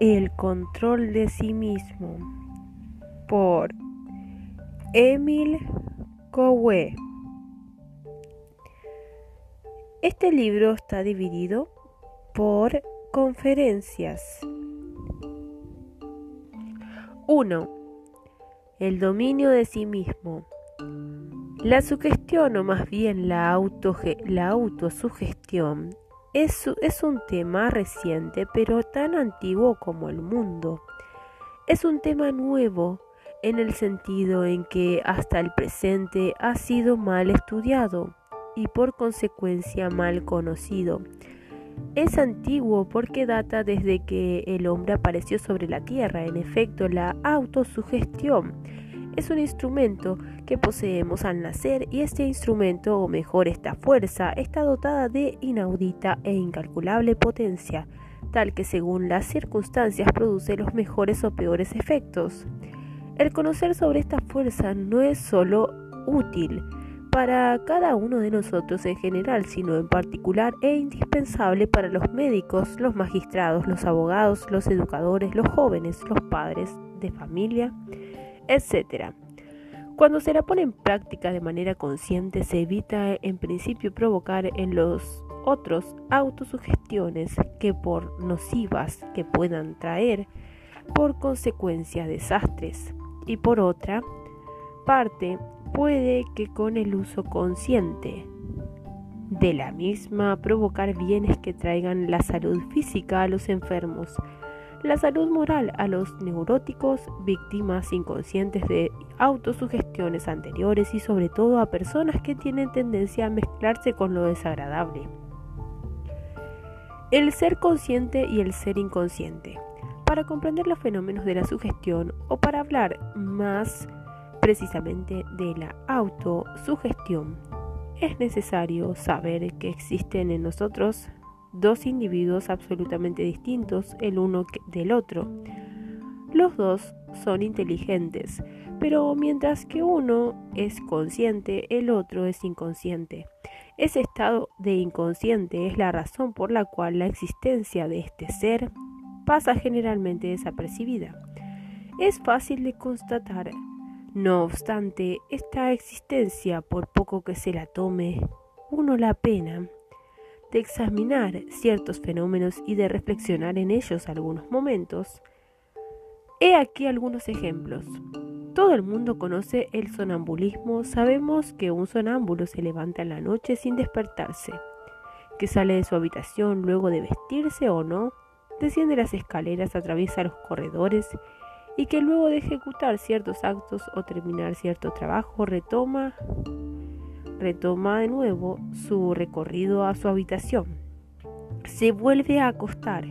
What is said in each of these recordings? El control de sí mismo, por Emile Coué. Este libro está dividido por conferencias. 1. El dominio de sí mismo. La sugestión, o más bien la autosugestión, es un tema reciente, pero tan antiguo como el mundo. Es un tema nuevo en el sentido en que hasta el presente ha sido mal estudiado y por consecuencia mal conocido. Es antiguo porque data desde que el hombre apareció sobre la Tierra. En efecto, la autosugestión es un instrumento que poseemos al nacer, y este instrumento, o mejor esta fuerza, está dotada de inaudita e incalculable potencia, tal que según las circunstancias produce los mejores o peores efectos. El conocer sobre esta fuerza no es solo útil para cada uno de nosotros en general, sino en particular e indispensable para los médicos, los magistrados, los abogados, los educadores, los jóvenes, los padres de familia, etc. Cuando se la pone en práctica de manera consciente, se evita en principio provocar en los otros autosugestiones que, por nocivas que puedan traer, por consecuencia desastres, y por otra parte puede que con el uso consciente de la misma provocar bienes que traigan la salud física a los enfermos, la salud moral a los neuróticos, víctimas inconscientes de autosugestiones anteriores, y sobre todo a personas que tienen tendencia a mezclarse con lo desagradable. El ser consciente y el ser inconsciente. Para comprender los fenómenos de la sugestión, o para hablar más precisamente de la autosugestión, es necesario saber que existen en nosotros dos individuos absolutamente distintos el uno del otro. Los dos son inteligentes, pero mientras que uno es consciente, el otro es inconsciente. Ese estado de inconsciente es la razón por la cual la existencia de este ser pasa generalmente desapercibida. Es fácil de constatar, no obstante, esta existencia, por poco que se la tome uno la pena de examinar ciertos fenómenos y de reflexionar en ellos algunos momentos. He aquí algunos ejemplos. Todo el mundo conoce el sonambulismo. Sabemos que un sonámbulo se levanta en la noche sin despertarse, que sale de su habitación luego de vestirse o no, desciende las escaleras, atraviesa los corredores, y que luego de ejecutar ciertos actos o terminar cierto trabajo retoma de nuevo su recorrido a su habitación, se vuelve a acostar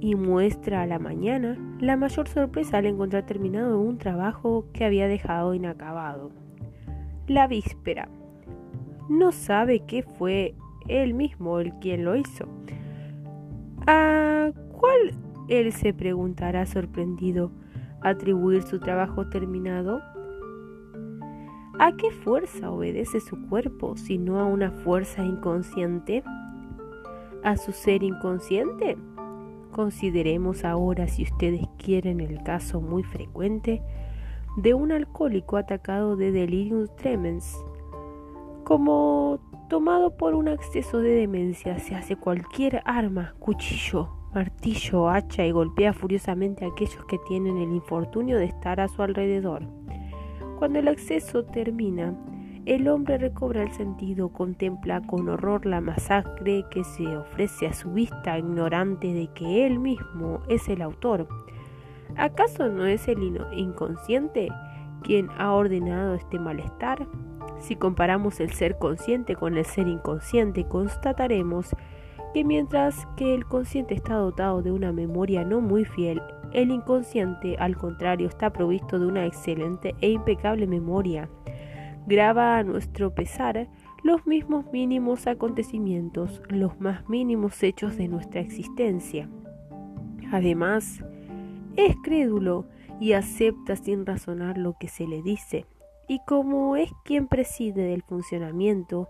y muestra a la mañana la mayor sorpresa al encontrar terminado un trabajo que había dejado inacabado la víspera. No sabe que fue él mismo el quien lo hizo. ¿A cuál él se preguntará sorprendido atribuir su trabajo terminado? ¿A qué fuerza obedece su cuerpo sino a una fuerza inconsciente? ¿A su ser inconsciente? Consideremos ahora, si ustedes quieren, el caso muy frecuente de un alcohólico atacado de delirium tremens. Como tomado por un exceso de demencia, se hace cualquier arma, cuchillo, martillo, hacha, y golpea furiosamente a aquellos que tienen el infortunio de estar a su alrededor. Cuando el exceso termina, el hombre recobra el sentido, contempla con horror la masacre que se ofrece a su vista, ignorante de que él mismo es el autor. ¿Acaso no es el inconsciente quien ha ordenado este malestar? Si comparamos el ser consciente con el ser inconsciente, constataremos que mientras que el consciente está dotado de una memoria no muy fiel, el inconsciente, al contrario, está provisto de una excelente e impecable memoria. Graba a nuestro pesar los mismos mínimos acontecimientos, los más mínimos hechos de nuestra existencia. Además, es crédulo y acepta sin razonar lo que se le dice, y como es quien preside del funcionamiento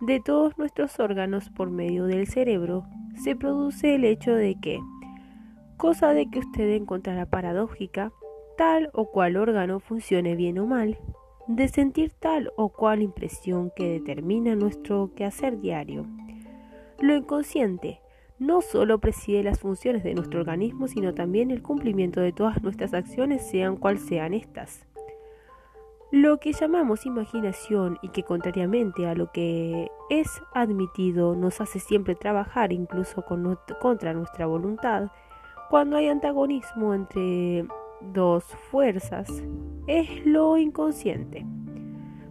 de todos nuestros órganos por medio del cerebro, se produce el hecho de que cosa de que usted encontrará paradójica tal o cual órgano funcione bien o mal, de sentir tal o cual impresión que determina nuestro quehacer diario. Lo inconsciente no solo preside las funciones de nuestro organismo, sino también el cumplimiento de todas nuestras acciones, sean cuales sean estas. Lo que llamamos imaginación y que, contrariamente a lo que es admitido, nos hace siempre trabajar incluso contra nuestra voluntad, cuando hay antagonismo entre dos fuerzas, es lo inconsciente.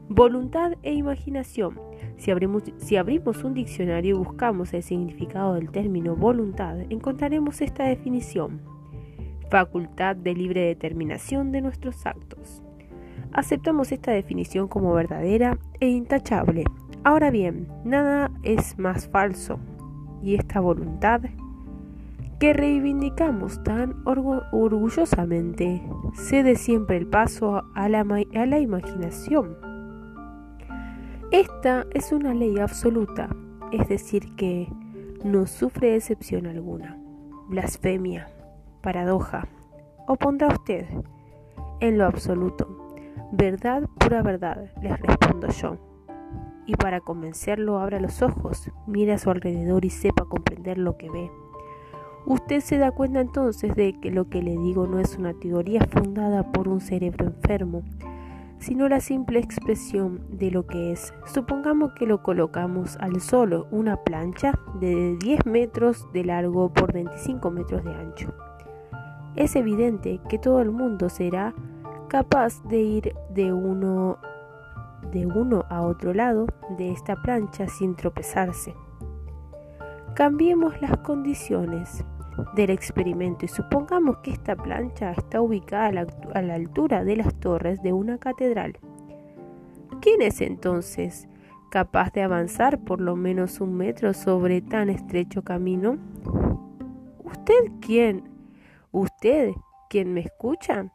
Voluntad e imaginación. Si abrimos un diccionario y buscamos el significado del término voluntad, encontraremos esta definición: facultad de libre determinación de nuestros actos. Aceptamos esta definición como verdadera e intachable. Ahora bien, nada es más falso, y esta voluntad que reivindicamos tan orgullosamente cede siempre el paso a la imaginación. Esta es una ley absoluta, es decir, que no sufre excepción alguna, blasfemia, paradoja, o pondrá usted: en lo absoluto, verdad, pura verdad, les respondo yo. Y para convencerlo, abra los ojos, mire a su alrededor y sepa comprender lo que ve. Usted se da cuenta entonces de que lo que le digo no es una teoría fundada por un cerebro enfermo, sino la simple expresión de lo que es. Supongamos que lo colocamos al sol, una plancha de 10 metros de largo por 25 metros de ancho. Es evidente que todo el mundo será capaz de ir de uno a otro lado de esta plancha sin tropezarse. Cambiemos las condiciones del experimento y supongamos que esta plancha está ubicada a la altura de las torres de una catedral. ¿Quién es entonces capaz de avanzar por lo menos 1 metro sobre tan estrecho camino? ¿Usted quién? ¿Usted quién me escucha?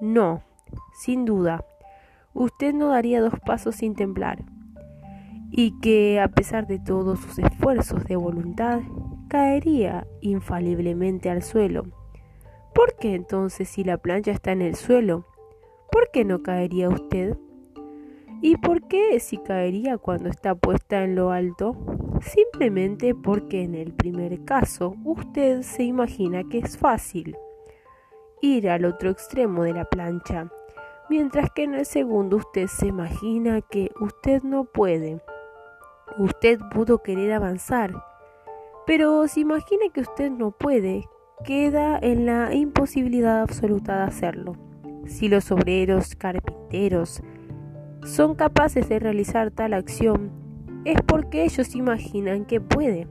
No, sin duda, usted no daría 2 pasos sin temblar. Y que, a pesar de todos sus esfuerzos de voluntad, caería infaliblemente al suelo. ¿Por qué entonces, si la plancha está en el suelo, por qué no caería usted? ¿Y por qué, si caería cuando está puesta en lo alto? Simplemente porque en el primer caso usted se imagina que es fácil ir al otro extremo de la plancha, mientras que en el segundo usted se imagina que usted no puede. Usted pudo querer avanzar, pero si imagina que usted no puede, queda en la imposibilidad absoluta de hacerlo. Si los obreros, carpinteros, son capaces de realizar tal acción, es porque ellos imaginan que puede.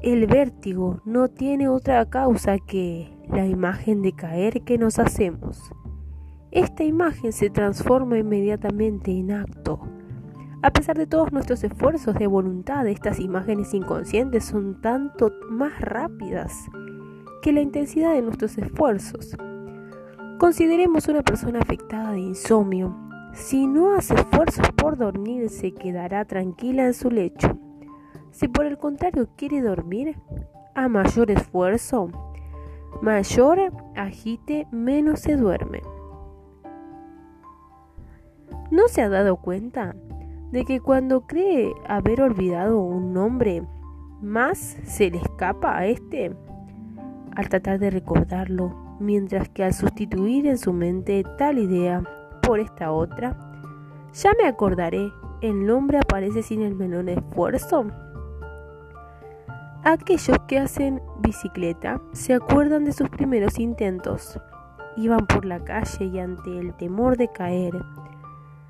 El vértigo no tiene otra causa que la imagen de caer que nos hacemos. Esta imagen se transforma inmediatamente en acto. A pesar de todos nuestros esfuerzos de voluntad, estas imágenes inconscientes son tanto más rápidas que la intensidad de nuestros esfuerzos. Consideremos una persona afectada de insomnio. Si no hace esfuerzos por dormir, se quedará tranquila en su lecho. Si por el contrario quiere dormir, a mayor esfuerzo, mayor agite, menos se duerme. ¿No se ha dado cuenta de que cuando cree haber olvidado un nombre, más se le escapa a este al tratar de recordarlo, mientras que al sustituir en su mente tal idea por esta otra, ya me acordaré, el nombre aparece sin el menor esfuerzo? Aquellos que hacen bicicleta se acuerdan de sus primeros intentos. Iban por la calle y, ante el temor de caer,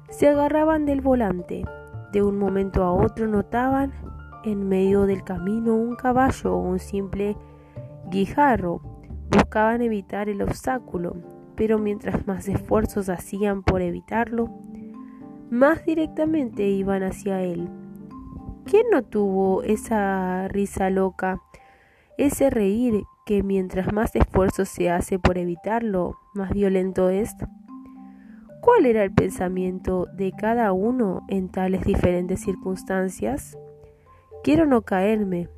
se agarraban del volante. De un momento a otro notaban en medio del camino un caballo o un simple guijarro. Buscaban evitar el obstáculo, pero mientras más esfuerzos hacían por evitarlo, más directamente iban hacia él. ¿Quién no tuvo esa risa loca, ese reír que mientras más esfuerzo se hace por evitarlo, más violento es? ¿Cuál era el pensamiento de cada uno en tales diferentes circunstancias? Quiero no caerme,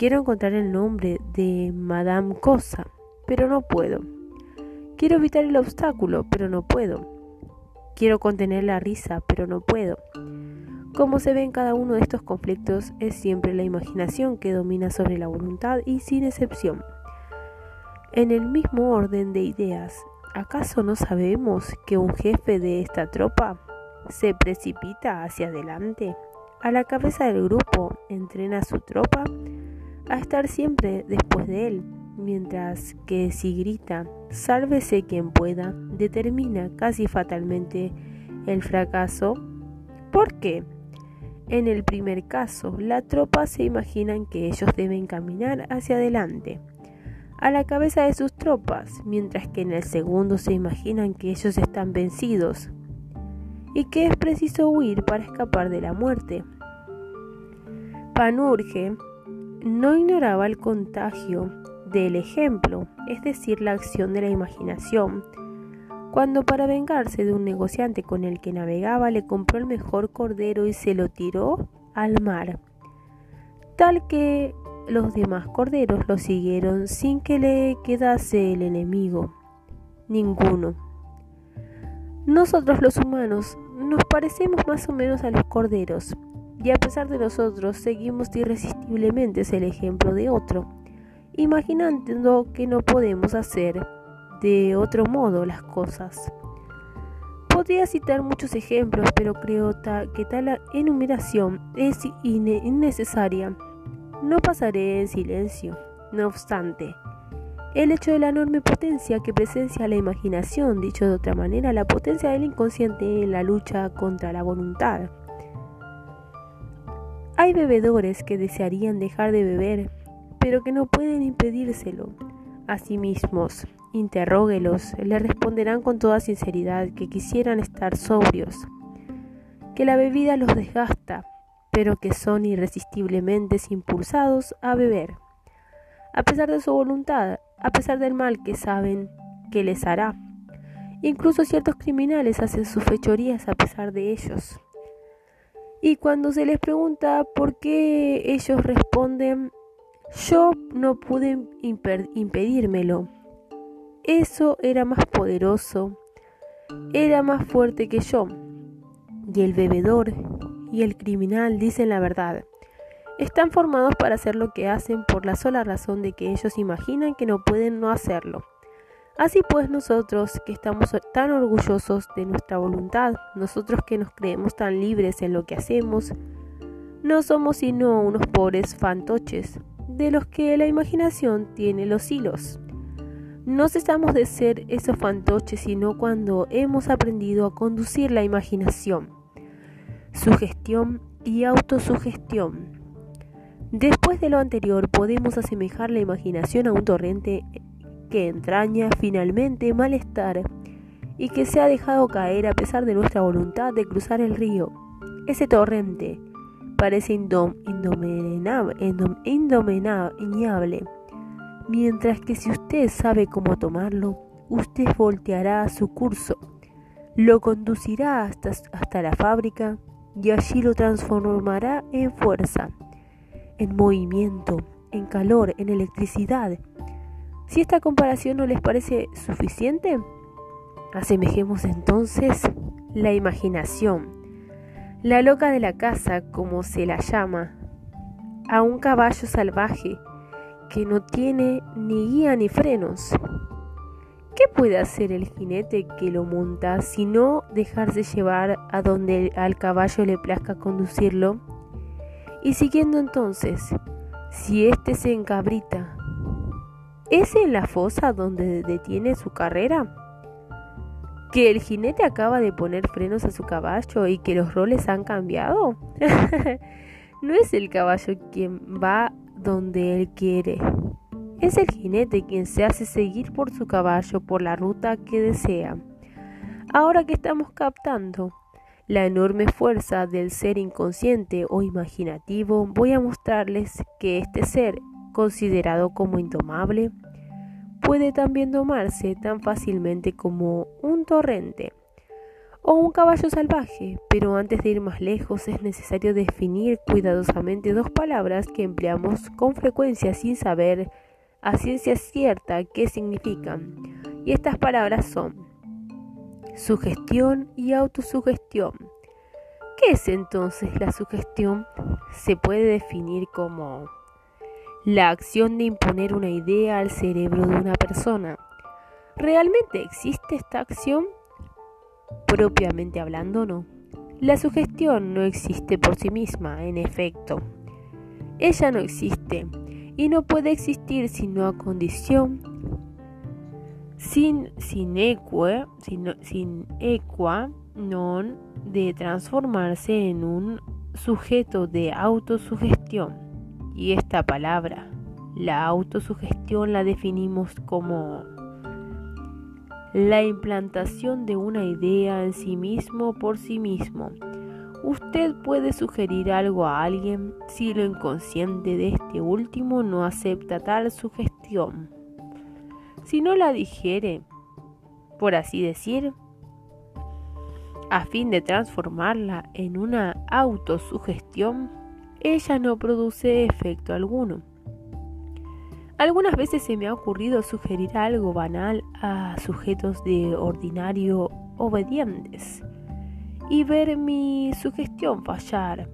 Quiero encontrar el nombre de Madame Cosa, pero no puedo. Quiero evitar el obstáculo, pero no puedo. Quiero contener la risa, pero no puedo. Como se ve en cada uno de estos conflictos, es siempre la imaginación que domina sobre la voluntad y sin excepción. En el mismo orden de ideas, ¿acaso no sabemos que un jefe de esta tropa se precipita hacia adelante? A la cabeza del grupo, entrena a su tropa a estar siempre después de él, mientras que si grita, sálvese quien pueda, determina casi fatalmente el fracaso. ¿Por qué? En el primer caso, la tropa se imaginan que ellos deben caminar hacia adelante, a la cabeza de sus tropas, mientras que en el segundo se imaginan que ellos están vencidos y que es preciso huir para escapar de la muerte. Panurge no ignoraba el contagio del ejemplo, es decir, la acción de la imaginación, cuando para vengarse de un negociante con el que navegaba le compró el mejor cordero y se lo tiró al mar, tal que los demás corderos lo siguieron sin que le quedase el enemigo, ninguno. Nosotros los humanos nos parecemos más o menos a los corderos, y a pesar de nosotros seguimos irresistiblemente el ejemplo de otro, imaginando que no podemos hacer de otro modo las cosas. Podría citar muchos ejemplos, pero creo que tal enumeración es innecesaria. No pasaré en silencio, no obstante, el hecho de la enorme potencia que presencia la imaginación, dicho de otra manera, la potencia del inconsciente en la lucha contra la voluntad. Hay bebedores que desearían dejar de beber, pero que no pueden impedírselo a sí mismos. Interróguelos, le responderán con toda sinceridad que quisieran estar sobrios, que la bebida los desgasta, pero que son irresistiblemente impulsados a beber, a pesar de su voluntad, a pesar del mal que saben que les hará. Incluso ciertos criminales hacen sus fechorías a pesar de ellos. Y cuando se les pregunta por qué, ellos responden: yo no pude impedírmelo. Eso era más poderoso, era más fuerte que yo. Y el bebedor y el criminal dicen la verdad. Están formados para hacer lo que hacen por la sola razón de que ellos imaginan que no pueden no hacerlo. Así pues, nosotros que estamos tan orgullosos de nuestra voluntad, nosotros que nos creemos tan libres en lo que hacemos, no somos sino unos pobres fantoches de los que la imaginación tiene los hilos. No cesamos de ser esos fantoches sino cuando hemos aprendido a conducir la imaginación, sugestión y autosugestión. Después de lo anterior, podemos asemejar la imaginación a un torrente que entraña finalmente malestar y que se ha dejado caer a pesar de nuestra voluntad de cruzar el río. Ese torrente parece indominable, mientras que si usted sabe cómo tomarlo, usted volteará su curso, lo conducirá hasta la fábrica y allí lo transformará en fuerza, en movimiento, en calor, en electricidad. Si esta comparación no les parece suficiente, asemejemos entonces la imaginación, la loca de la casa, como se la llama, a un caballo salvaje que no tiene ni guía ni frenos. ¿Qué puede hacer el jinete que lo monta sino dejarse llevar a donde al caballo le plazca conducirlo? Y siguiendo entonces, si éste se encabrita, ¿es en la fosa donde detiene su carrera? ¿Que el jinete acaba de poner frenos a su caballo y que los roles han cambiado? No es el caballo quien va donde él quiere, es el jinete quien se hace seguir por su caballo por la ruta que desea. Ahora que estamos captando la enorme fuerza del ser inconsciente o imaginativo, voy a mostrarles que este ser, considerado como indomable, puede también domarse tan fácilmente como un torrente. o un caballo salvaje, pero antes de ir más lejos es necesario definir cuidadosamente dos palabras que empleamos con frecuencia sin saber a ciencia cierta qué significan, y estas palabras son sugestión y autosugestión. ¿Qué es entonces la sugestión? Se puede definir como la acción de imponer una idea al cerebro de una persona. ¿Realmente existe esta acción? Propiamente hablando, no. La sugestión no existe por sí misma, en efecto. Ella no existe y no puede existir sino a condición sine qua non de transformarse en un sujeto de autosugestión. Y esta palabra, la autosugestión, la definimos como la implantación de una idea en sí mismo por sí mismo. Usted puede sugerir algo a alguien si lo inconsciente de este último no acepta tal sugestión. Si no la digiere, por así decir, a fin de transformarla en una autosugestión, ella no produce efecto alguno. Algunas veces se me ha ocurrido sugerir algo banal a sujetos de ordinario obedientes y ver mi sugestión fallar.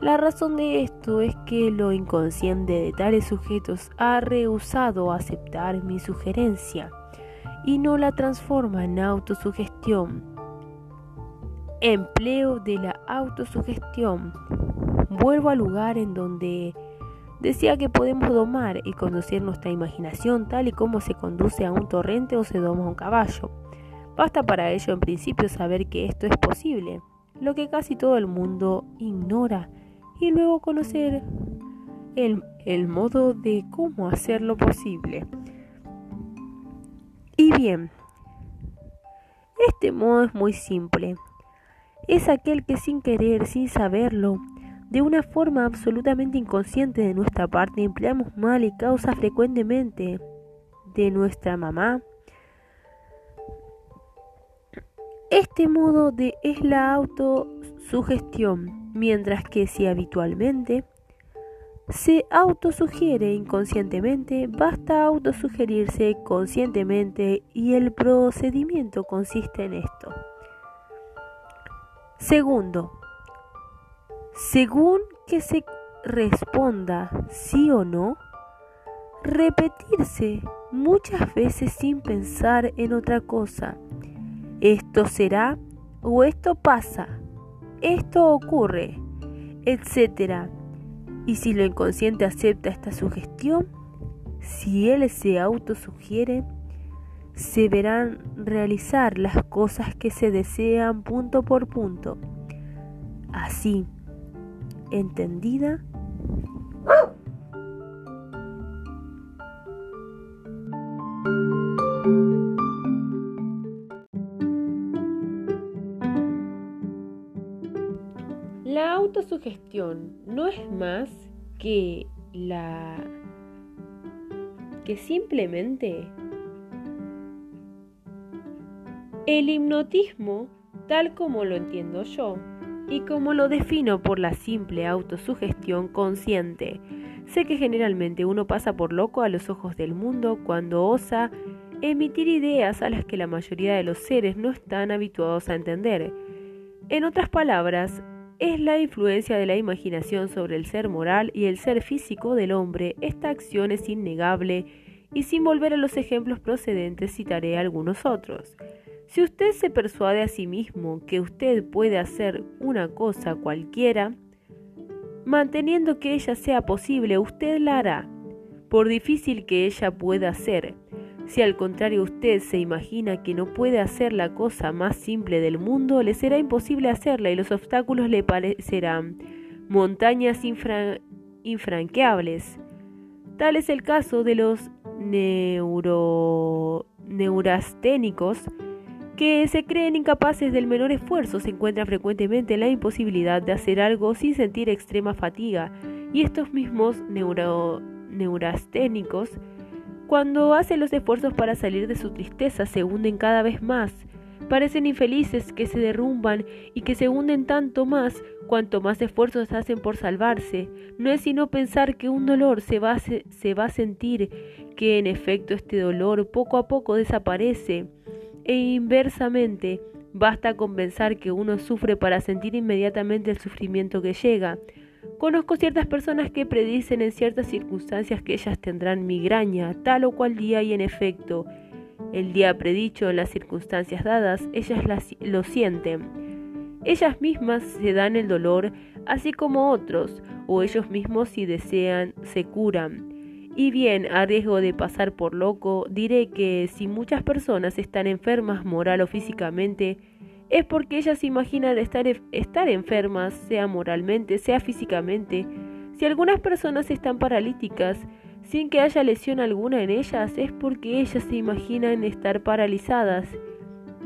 La razón de esto es que lo inconsciente de tales sujetos ha rehusado aceptar mi sugerencia y no la transforma en autosugestión. Empleo de la autosugestión. Vuelvo al lugar en donde decía que podemos domar y conducir nuestra imaginación tal y como se conduce a un torrente o se doma un caballo. Basta para ello en principio saber que esto es posible, lo que casi todo el mundo ignora, y luego conocer el modo de cómo hacerlo posible. Y bien, este modo es muy simple. Es aquel que sin querer, sin saberlo, de una forma absolutamente inconsciente de nuestra parte empleamos mal y causa frecuentemente de nuestra mamá. Este modo de es la autosugestión, mientras que si habitualmente se autosugiere inconscientemente, basta autosugerirse conscientemente y el procedimiento consiste en esto. Segundo, según que se responda sí o no, repetirse muchas veces sin pensar en otra cosa. Esto será o esto pasa, esto ocurre, etc. Y si lo inconsciente acepta esta sugestión, si él se autosugiere, se verán realizar las cosas que se desean punto por punto. Así, ¿entendida? La autosugestión no es más que simplemente el hipnotismo tal como lo entiendo yo y como lo defino por la simple autosugestión consciente. Sé que generalmente uno pasa por loco a los ojos del mundo cuando osa emitir ideas a las que la mayoría de los seres no están habituados a entender. En otras palabras, es la influencia de la imaginación sobre el ser moral y el ser físico del hombre. Esta acción es innegable y sin volver a los ejemplos procedentes citaré algunos otros. Si usted se persuade a sí mismo que usted puede hacer una cosa cualquiera, manteniendo que ella sea posible, usted la hará, por difícil que ella pueda ser. Si al contrario usted se imagina que no puede hacer la cosa más simple del mundo, le será imposible hacerla y los obstáculos le parecerán montañas infranqueables. Tal es el caso de los neurasténicos, que se creen incapaces del menor esfuerzo. Se encuentra frecuentemente en la imposibilidad de hacer algo sin sentir extrema fatiga, y estos mismos neurasténicos, cuando hacen los esfuerzos para salir de su tristeza, se hunden cada vez más, parecen infelices, que se derrumban y que se hunden tanto más cuanto más esfuerzos hacen por salvarse. No es sino pensar que un dolor se va a sentir, que en efecto este dolor poco a poco desaparece, e inversamente basta con pensar que uno sufre para sentir inmediatamente el sufrimiento que llega. Conozco ciertas personas que predicen en ciertas circunstancias que ellas tendrán migraña tal o cual día, y en efecto, el día predicho, en las circunstancias dadas, ellas lo sienten. Ellas mismas se dan el dolor, así como otros, o ellos mismos, si desean, se curan. Y bien, a riesgo de pasar por loco, diré que si muchas personas están enfermas moral o físicamente, es porque ellas imaginan estar enfermas, sea moralmente, sea físicamente. Si algunas personas están paralíticas, sin que haya lesión alguna en ellas, es porque ellas se imaginan estar paralizadas,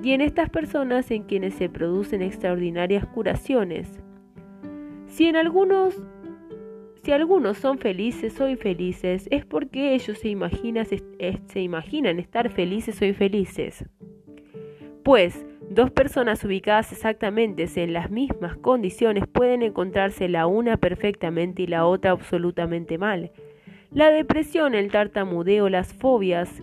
y en estas personas en quienes se producen extraordinarias curaciones. Si algunos son felices o infelices, es porque ellos se imaginan estar felices o infelices. Pues, dos personas ubicadas exactamente en las mismas condiciones pueden encontrarse la una perfectamente y la otra absolutamente mal. La depresión, el tartamudeo, las fobias,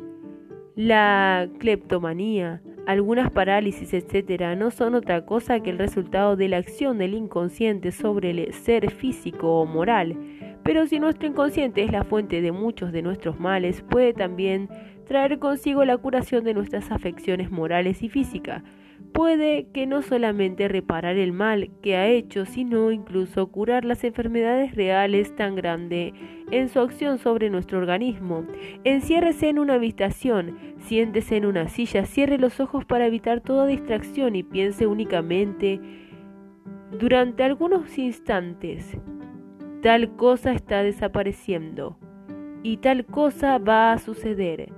la cleptomanía, algunas parálisis, etc., no son otra cosa que el resultado de la acción del inconsciente sobre el ser físico o moral. Pero si nuestro inconsciente es la fuente de muchos de nuestros males, puede también traer consigo la curación de nuestras afecciones morales y físicas. Puede que no solamente reparar el mal que ha hecho, sino incluso curar las enfermedades reales tan grande en su acción sobre nuestro organismo. Enciérrese en una habitación, siéntese en una silla, cierre los ojos para evitar toda distracción y piense únicamente durante algunos instantes: tal cosa está desapareciendo y tal cosa va a suceder.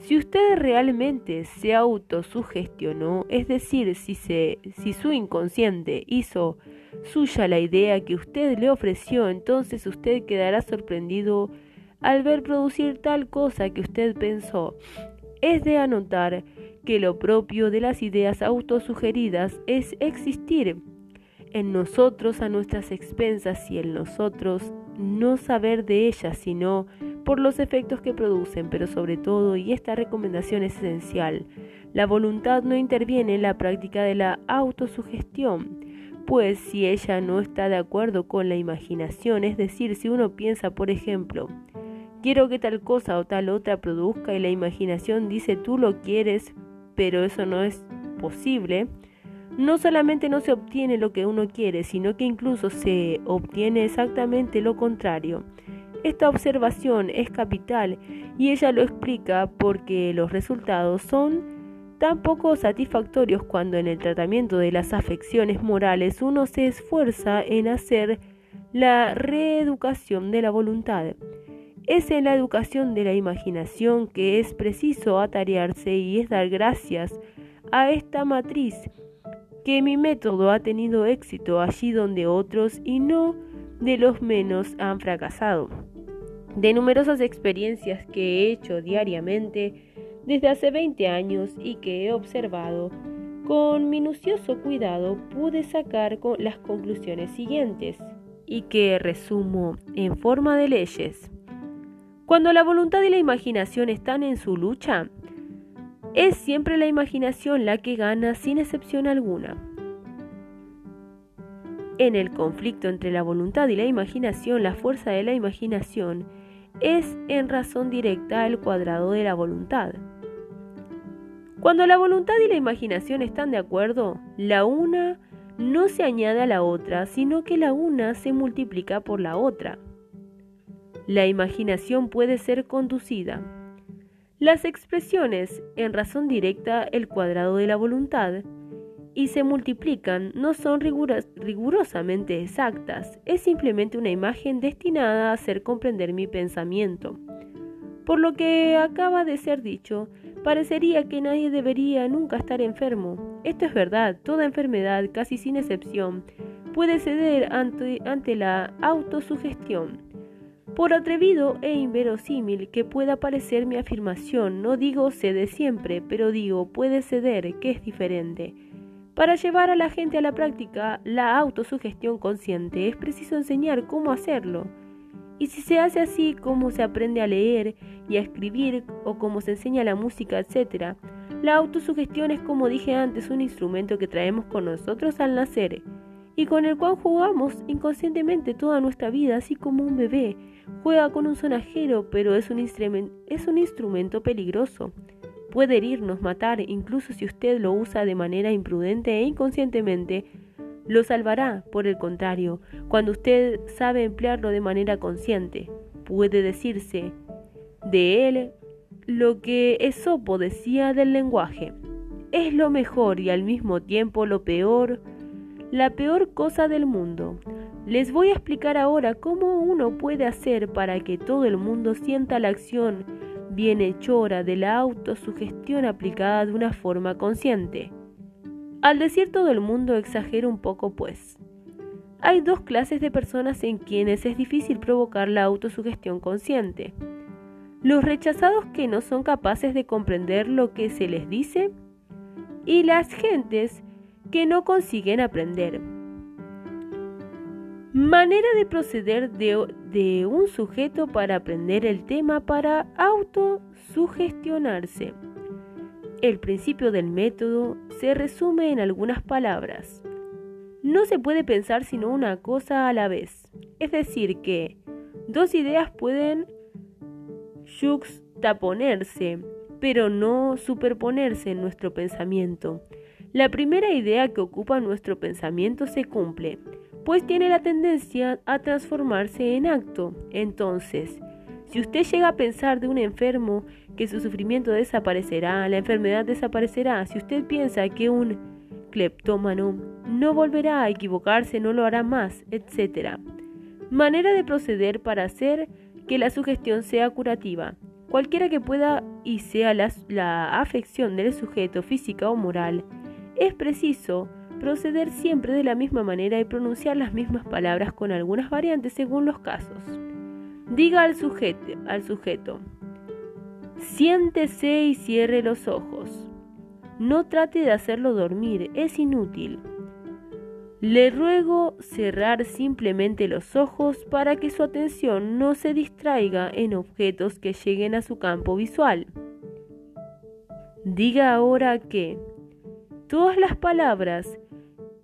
Si usted realmente se autosugestionó, es decir, si su inconsciente hizo suya la idea que usted le ofreció, entonces usted quedará sorprendido al ver producir tal cosa que usted pensó. Es de anotar que lo propio de las ideas autosugeridas es existir en nosotros a nuestras expensas, y en nosotros no saber de ellas, sino por los efectos que producen. Pero sobre todo, y esta recomendación es esencial, la voluntad no interviene en la práctica de la autosugestión, pues si ella no está de acuerdo con la imaginación, es decir, si uno piensa, por ejemplo, quiero que tal cosa o tal otra produzca, y la imaginación dice tú lo quieres, pero eso no es posible, no solamente no se obtiene lo que uno quiere, sino que incluso se obtiene exactamente lo contrario. Esta observación es capital, y ella lo explica porque los resultados son tan poco satisfactorios cuando en el tratamiento de las afecciones morales uno se esfuerza en hacer la reeducación de la voluntad. Es en la educación de la imaginación que es preciso atarearse, y es dar gracias a esta matriz que mi método ha tenido éxito allí donde otros, y no de los menos, han fracasado. De numerosas experiencias que he hecho diariamente desde hace 20 años y que he observado con minucioso cuidado, pude sacar las conclusiones siguientes, y que resumo en forma de leyes. Cuando la voluntad y la imaginación están en su lucha, es siempre la imaginación la que gana sin excepción alguna. En el conflicto entre la voluntad y la imaginación, la fuerza de la imaginación es en razón directa al cuadrado de la voluntad. Cuando la voluntad y la imaginación están de acuerdo, la una no se añade a la otra, sino que la una se multiplica por la otra. La imaginación puede ser conducida. Las expresiones en razón directa al cuadrado de la voluntad y se multiplican no son rigurosamente exactas, es simplemente una imagen destinada a hacer comprender mi pensamiento. Por lo que acaba de ser dicho, parecería que nadie debería nunca estar enfermo. Esto es verdad, toda enfermedad, casi sin excepción, puede ceder ante la autosugestión. Por atrevido e inverosímil que pueda parecer mi afirmación, no digo cede siempre, pero digo puede ceder, que es diferente. Para llevar a la gente a la práctica, la autosugestión consciente, es preciso enseñar cómo hacerlo. Y si se hace así, como se aprende a leer y a escribir, o como se enseña la música, etc., la autosugestión es, como dije antes, un instrumento que traemos con nosotros al nacer, y con el cual jugamos inconscientemente toda nuestra vida, así como un bebé juega con un sonajero, pero es un instrumento peligroso. Puede herirnos, matar, incluso si usted lo usa de manera imprudente e inconscientemente, lo salvará. Por el contrario, cuando usted sabe emplearlo de manera consciente, puede decirse de él lo que Esopo decía del lenguaje: es lo mejor y al mismo tiempo lo peor, la peor cosa del mundo. Les voy a explicar ahora cómo uno puede hacer para que todo el mundo sienta la acción bienhechora de la autosugestión aplicada de una forma consciente. Al decir todo el mundo, exagero un poco, pues. Hay dos clases de personas en quienes es difícil provocar la autosugestión consciente: los rechazados, que no son capaces de comprender lo que se les dice, y las gentes que no consiguen aprender. Manera de proceder de un sujeto para aprender el tema para autosugestionarse. El principio del método se resume en algunas palabras. No se puede pensar sino una cosa a la vez, es decir que dos ideas pueden yuxtaponerse, pero no superponerse en nuestro pensamiento. La primera idea que ocupa nuestro pensamiento se cumple, pues tiene la tendencia a transformarse en acto. Entonces, si usted llega a pensar de un enfermo que su sufrimiento desaparecerá, la enfermedad desaparecerá; si usted piensa que un cleptómano no volverá a equivocarse, no lo hará más, etc. Manera de proceder para hacer que la sugestión sea curativa. Cualquiera que pueda y sea la afección del sujeto, física o moral, es preciso proceder siempre de la misma manera y pronunciar las mismas palabras con algunas variantes según los casos. Diga al sujeto, siéntese y cierre los ojos. No trate de hacerlo dormir, es inútil. Le ruego cerrar simplemente los ojos para que su atención no se distraiga en objetos que lleguen a su campo visual. Diga ahora que todas las palabras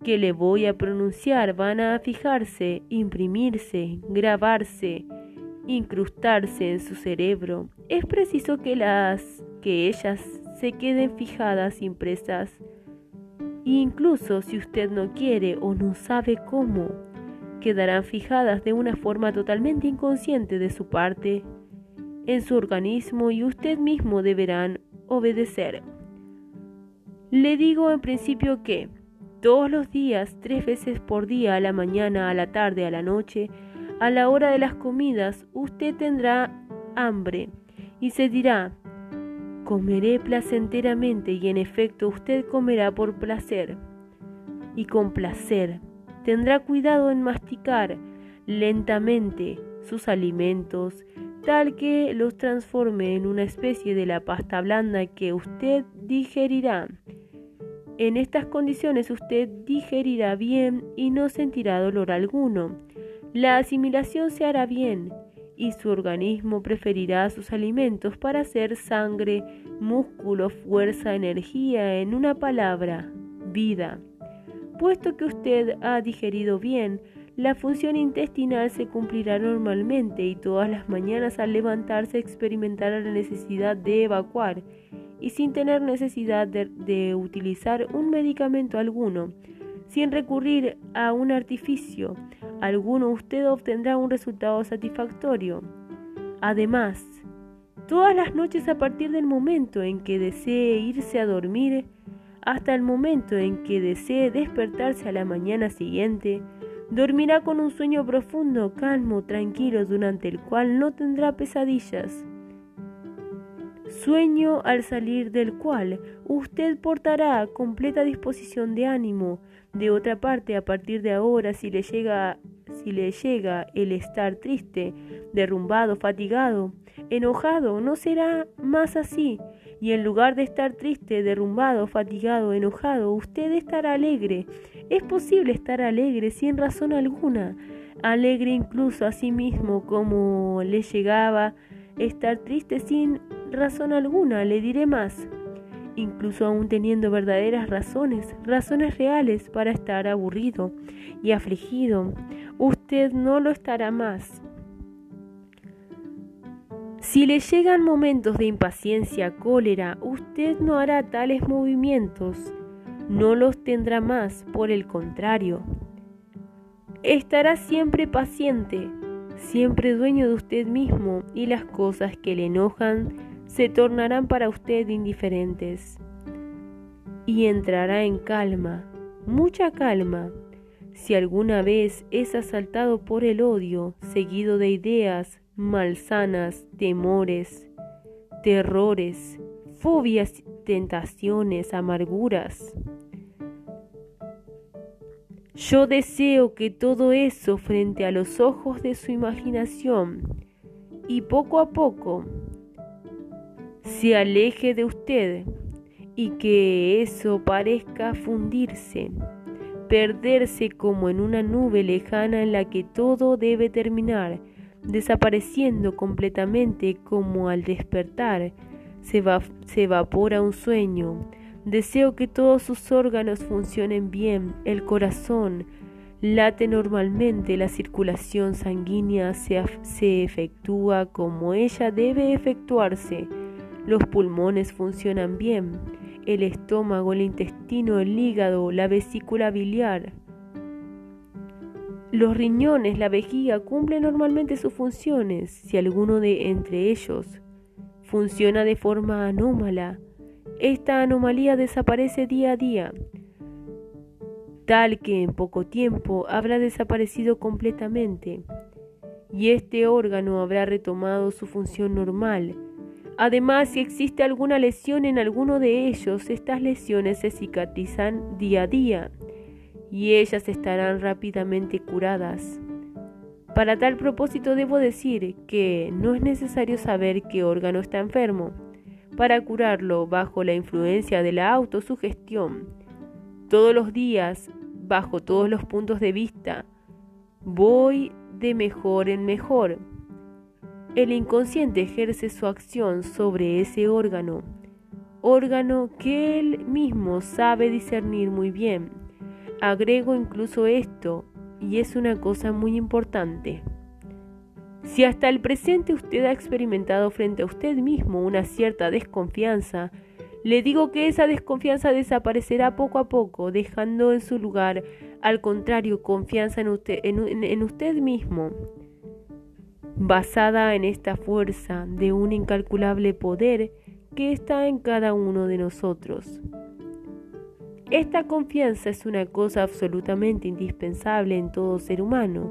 que le voy a pronunciar van a fijarse, imprimirse, grabarse, incrustarse en su cerebro. Es preciso que ellas se queden fijadas, impresas, incluso si usted no quiere o no sabe cómo. Quedarán fijadas de una forma totalmente inconsciente de su parte en su organismo, y usted mismo deberán obedecer. Le digo en principio que todos los días, 3 veces por día, a la mañana, a la tarde, a la noche, a la hora de las comidas, usted tendrá hambre y se dirá: comeré placenteramente, y en efecto usted comerá por placer y con placer. Tendrá cuidado en masticar lentamente sus alimentos, tal que los transforme en una especie de la pasta blanda que usted digerirá. En estas condiciones usted digerirá bien y no sentirá dolor alguno. La asimilación se hará bien y su organismo preferirá sus alimentos para hacer sangre, músculo, fuerza, energía, en una palabra, vida. Puesto que usted ha digerido bien, la función intestinal se cumplirá normalmente, y todas las mañanas al levantarse experimentará la necesidad de evacuar, y sin tener necesidad de utilizar un medicamento alguno, sin recurrir a un artificio alguno, usted obtendrá un resultado satisfactorio. Además, todas las noches, a partir del momento en que desee irse a dormir hasta el momento en que desee despertarse a la mañana siguiente, dormirá con un sueño profundo, calmo, tranquilo, durante el cual no tendrá pesadillas. Sueño al salir del cual usted portará completa disposición de ánimo. De otra parte, a partir de ahora, si le llega si le llega el estar triste, derrumbado, fatigado, enojado, no será más así. Y en lugar de estar triste, derrumbado, fatigado, enojado, usted estará alegre. Es posible estar alegre sin razón alguna, alegre incluso a sí mismo, como le llegaba estar triste sin razón alguna. Le diré más, incluso aún teniendo verdaderas razones reales para estar aburrido y afligido, usted no lo estará más. Si le llegan momentos de impaciencia, cólera, usted no hará tales movimientos, no los tendrá más, por el contrario, estará siempre paciente, siempre dueño de usted mismo, y las cosas que le enojan se tornarán para usted indiferentes y entrará en calma, mucha calma. Si alguna vez es asaltado por el odio, seguido de ideas malsanas, temores, terrores, fobias, tentaciones, amarguras, yo deseo que todo eso frente a los ojos de su imaginación y poco a poco se aleje de usted y que eso parezca fundirse, perderse como en una nube lejana en la que todo debe terminar, desapareciendo completamente como al despertar se evapora un sueño. Deseo que todos sus órganos funcionen bien, el corazón late normalmente, la circulación sanguínea se efectúa como ella debe efectuarse, los pulmones funcionan bien, el estómago, el intestino, el hígado, la vesícula biliar, los riñones, la vejiga cumplen normalmente sus funciones. Si alguno de entre ellos funciona de forma anómala, esta anomalía desaparece día a día, tal que en poco tiempo habrá desaparecido completamente y este órgano habrá retomado su función normal. Además, si existe alguna lesión en alguno de ellos, estas lesiones se cicatrizan día a día y ellas estarán rápidamente curadas. Para tal propósito debo decir que no es necesario saber qué órgano está enfermo para curarlo bajo la influencia de la autosugestión. Todos los días, bajo todos los puntos de vista, voy de mejor en mejor. El inconsciente ejerce su acción sobre ese órgano que él mismo sabe discernir muy bien. Agrego incluso esto, y es una cosa muy importante. Si hasta el presente usted ha experimentado frente a usted mismo una cierta desconfianza, le digo que esa desconfianza desaparecerá poco a poco, dejando en su lugar, al contrario, confianza en usted mismo. Basada en esta fuerza de un incalculable poder que está en cada uno de nosotros. Esta confianza es una cosa absolutamente indispensable en todo ser humano.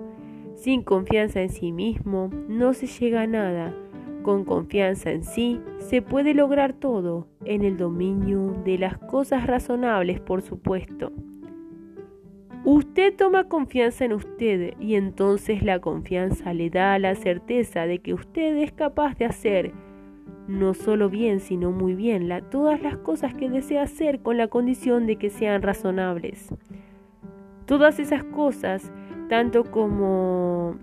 Sin confianza en sí mismo no se llega a nada. Con confianza en sí se puede lograr todo, en el dominio de las cosas razonables, por supuesto. Usted toma confianza en usted y entonces la confianza le da la certeza de que usted es capaz de hacer, no solo bien, sino muy bien, todas las cosas que desea hacer con la condición de que sean razonables. Todas esas cosas, tanto como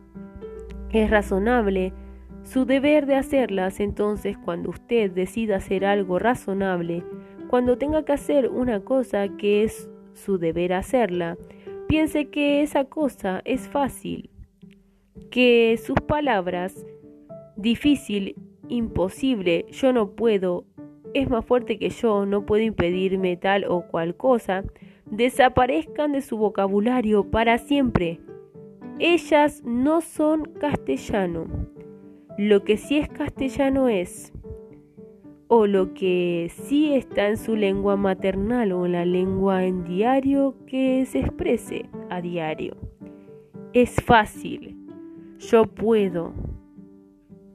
es razonable, su deber de hacerlas. Entonces, cuando usted decida hacer algo razonable, cuando tenga que hacer una cosa que es su deber hacerla, piense que esa cosa es fácil, que sus palabras, difícil, imposible, yo no puedo, es más fuerte que yo, no puedo impedirme tal o cual cosa, desaparezcan de su vocabulario para siempre. Ellas no son castellano. Lo que sí es castellano es, o lo que sí está en su lengua maternal o en la lengua en diario que se exprese a diario. Es fácil. Yo puedo.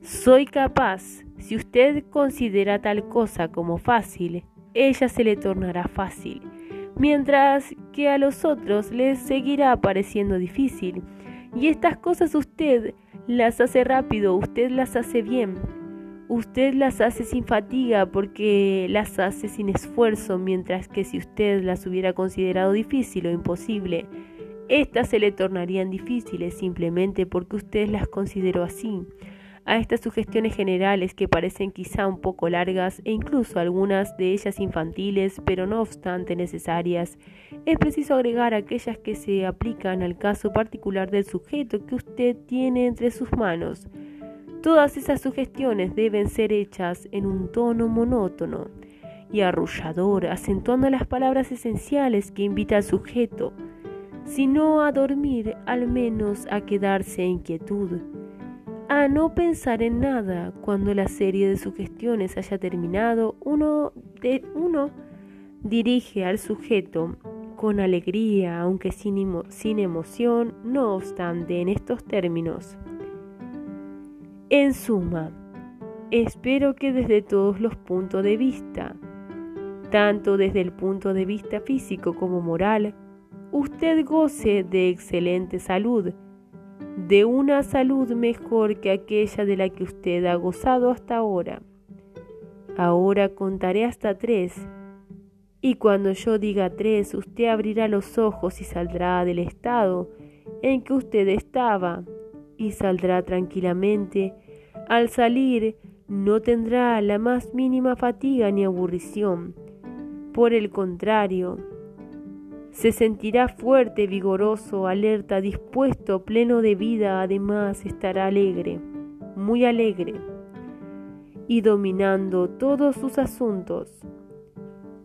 Soy capaz. Si usted considera tal cosa como fácil, ella se le tornará fácil, mientras que a los otros les seguirá pareciendo difícil. Y estas cosas usted las hace rápido, usted las hace bien, usted las hace sin fatiga porque las hace sin esfuerzo, mientras que si usted las hubiera considerado difícil o imposible, estas se le tornarían difíciles simplemente porque usted las consideró así. A estas sugestiones generales que parecen quizá un poco largas e incluso algunas de ellas infantiles, pero no obstante necesarias, es preciso agregar aquellas que se aplican al caso particular del sujeto que usted tiene entre sus manos. Todas esas sugestiones deben ser hechas en un tono monótono y arrullador, acentuando las palabras esenciales que invita al sujeto, si no a dormir, al menos a quedarse en quietud. A no pensar en nada. Cuando la serie de sugestiones haya terminado, uno dirige al sujeto con alegría, aunque sin emoción, no obstante, en estos términos: en suma, espero que desde todos los puntos de vista, tanto desde el punto de vista físico como moral, usted goce de excelente salud, de una salud mejor que aquella de la que usted ha gozado hasta ahora. Ahora contaré hasta 3, y cuando yo diga 3, usted abrirá los ojos y saldrá del estado en que usted estaba, y saldrá tranquilamente. Al salir, no tendrá la más mínima fatiga ni aburrición. Por el contrario, se sentirá fuerte, vigoroso, alerta, dispuesto, pleno de vida. Además, estará alegre, muy alegre, y dominando todos sus asuntos.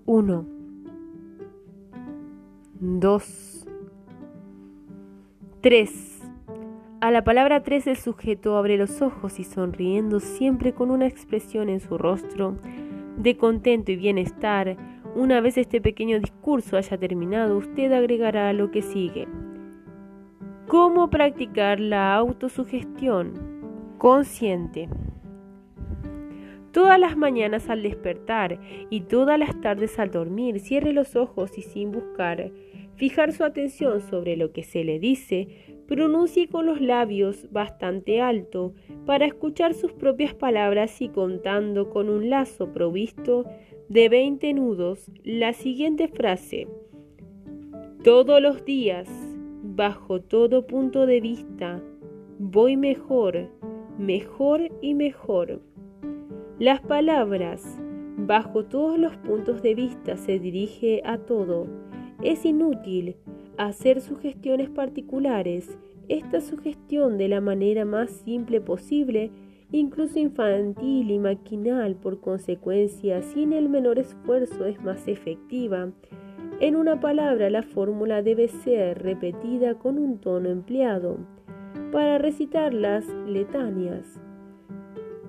1. 2. 3. A la palabra 3 el sujeto abre los ojos y, sonriendo siempre con una expresión en su rostro de contento y bienestar, una vez este pequeño discurso haya terminado, usted agregará lo que sigue: ¿cómo practicar la autosugestión consciente? Todas las mañanas al despertar y todas las tardes al dormir, cierre los ojos y, sin buscar fijar su atención sobre lo que se le dice, pronuncie con los labios bastante alto para escuchar sus propias palabras, y contando con un lazo provisto de 20 nudos, la siguiente frase: todos los días, bajo todo punto de vista, voy mejor, mejor y mejor. Las palabras bajo todos los puntos de vista se dirige a todo. Es inútil hacer sugestiones particulares. Esta sugestión, de la manera más simple posible, incluso infantil y maquinal, por consecuencia, sin el menor esfuerzo, es más efectiva. En una palabra, la fórmula debe ser repetida con un tono empleado para recitar las letanías.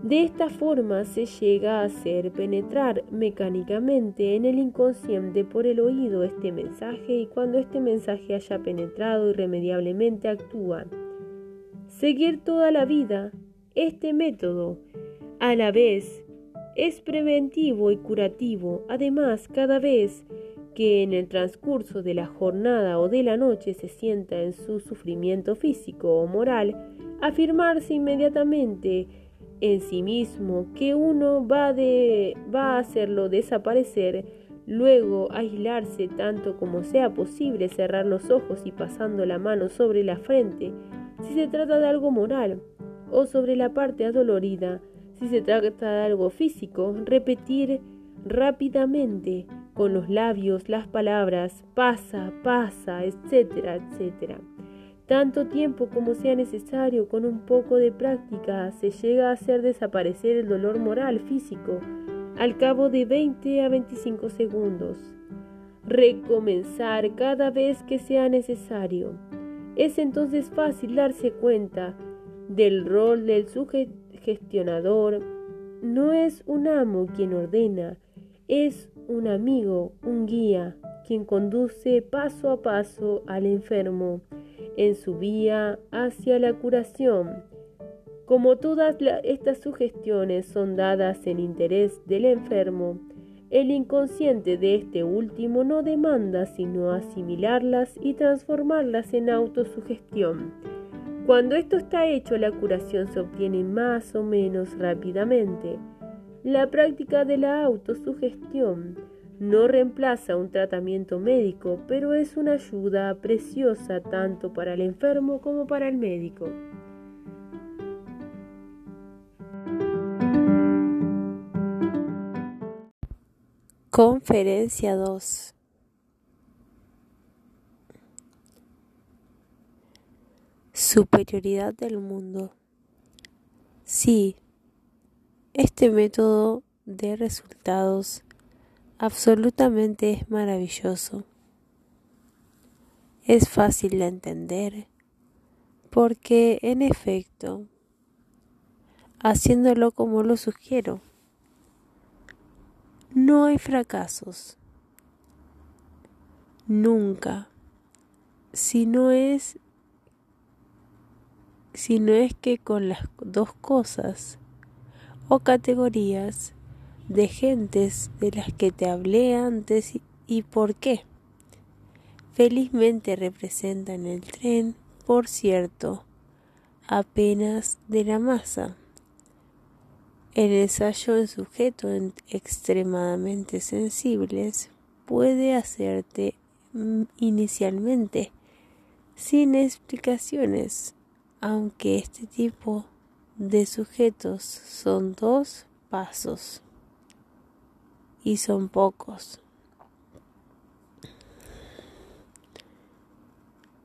De esta forma se llega a hacer penetrar mecánicamente en el inconsciente por el oído este mensaje, y cuando este mensaje haya penetrado irremediablemente, actúa. Seguir toda la vida este método, a la vez, es preventivo y curativo. Además, cada vez que en el transcurso de la jornada o de la noche se sienta en su sufrimiento físico o moral, afirmarse inmediatamente en sí mismo que uno va a hacerlo desaparecer, luego aislarse tanto como sea posible, cerrar los ojos y, pasando la mano sobre la frente, si se trata de algo moral, o sobre la parte adolorida, si se trata de algo físico, repetir rápidamente con los labios las palabras pasa, pasa, etcétera, etcétera. Tanto tiempo como sea necesario, con un poco de práctica, se llega a hacer desaparecer el dolor moral físico al cabo de 20 a 25 segundos. Recomenzar cada vez que sea necesario. Es entonces fácil darse cuenta del rol del sugestionador. No es un amo quien ordena, es un amigo, un guía, quien conduce paso a paso al enfermo en su vía hacia la curación. Como todas estas sugestiones son dadas en interés del enfermo, el inconsciente de este último no demanda sino asimilarlas y transformarlas en autosugestión. Cuando esto está hecho, la curación se obtiene más o menos rápidamente. La práctica de la autosugestión no reemplaza un tratamiento médico, pero es una ayuda preciosa tanto para el enfermo como para el médico. Conferencia 2. Superioridad del mundo. Sí, este método de resultados absolutamente es maravilloso. Es fácil de entender, porque en efecto, haciéndolo como lo sugiero, no hay fracasos. Nunca. Si no es que con las dos cosas o categorías de gentes de las que te hablé antes y por qué, felizmente representan el tren, por cierto, apenas de la masa. El ensayo en sujetos extremadamente sensibles puede hacerte inicialmente sin explicaciones, aunque este tipo de sujetos son dos pasos y son pocos.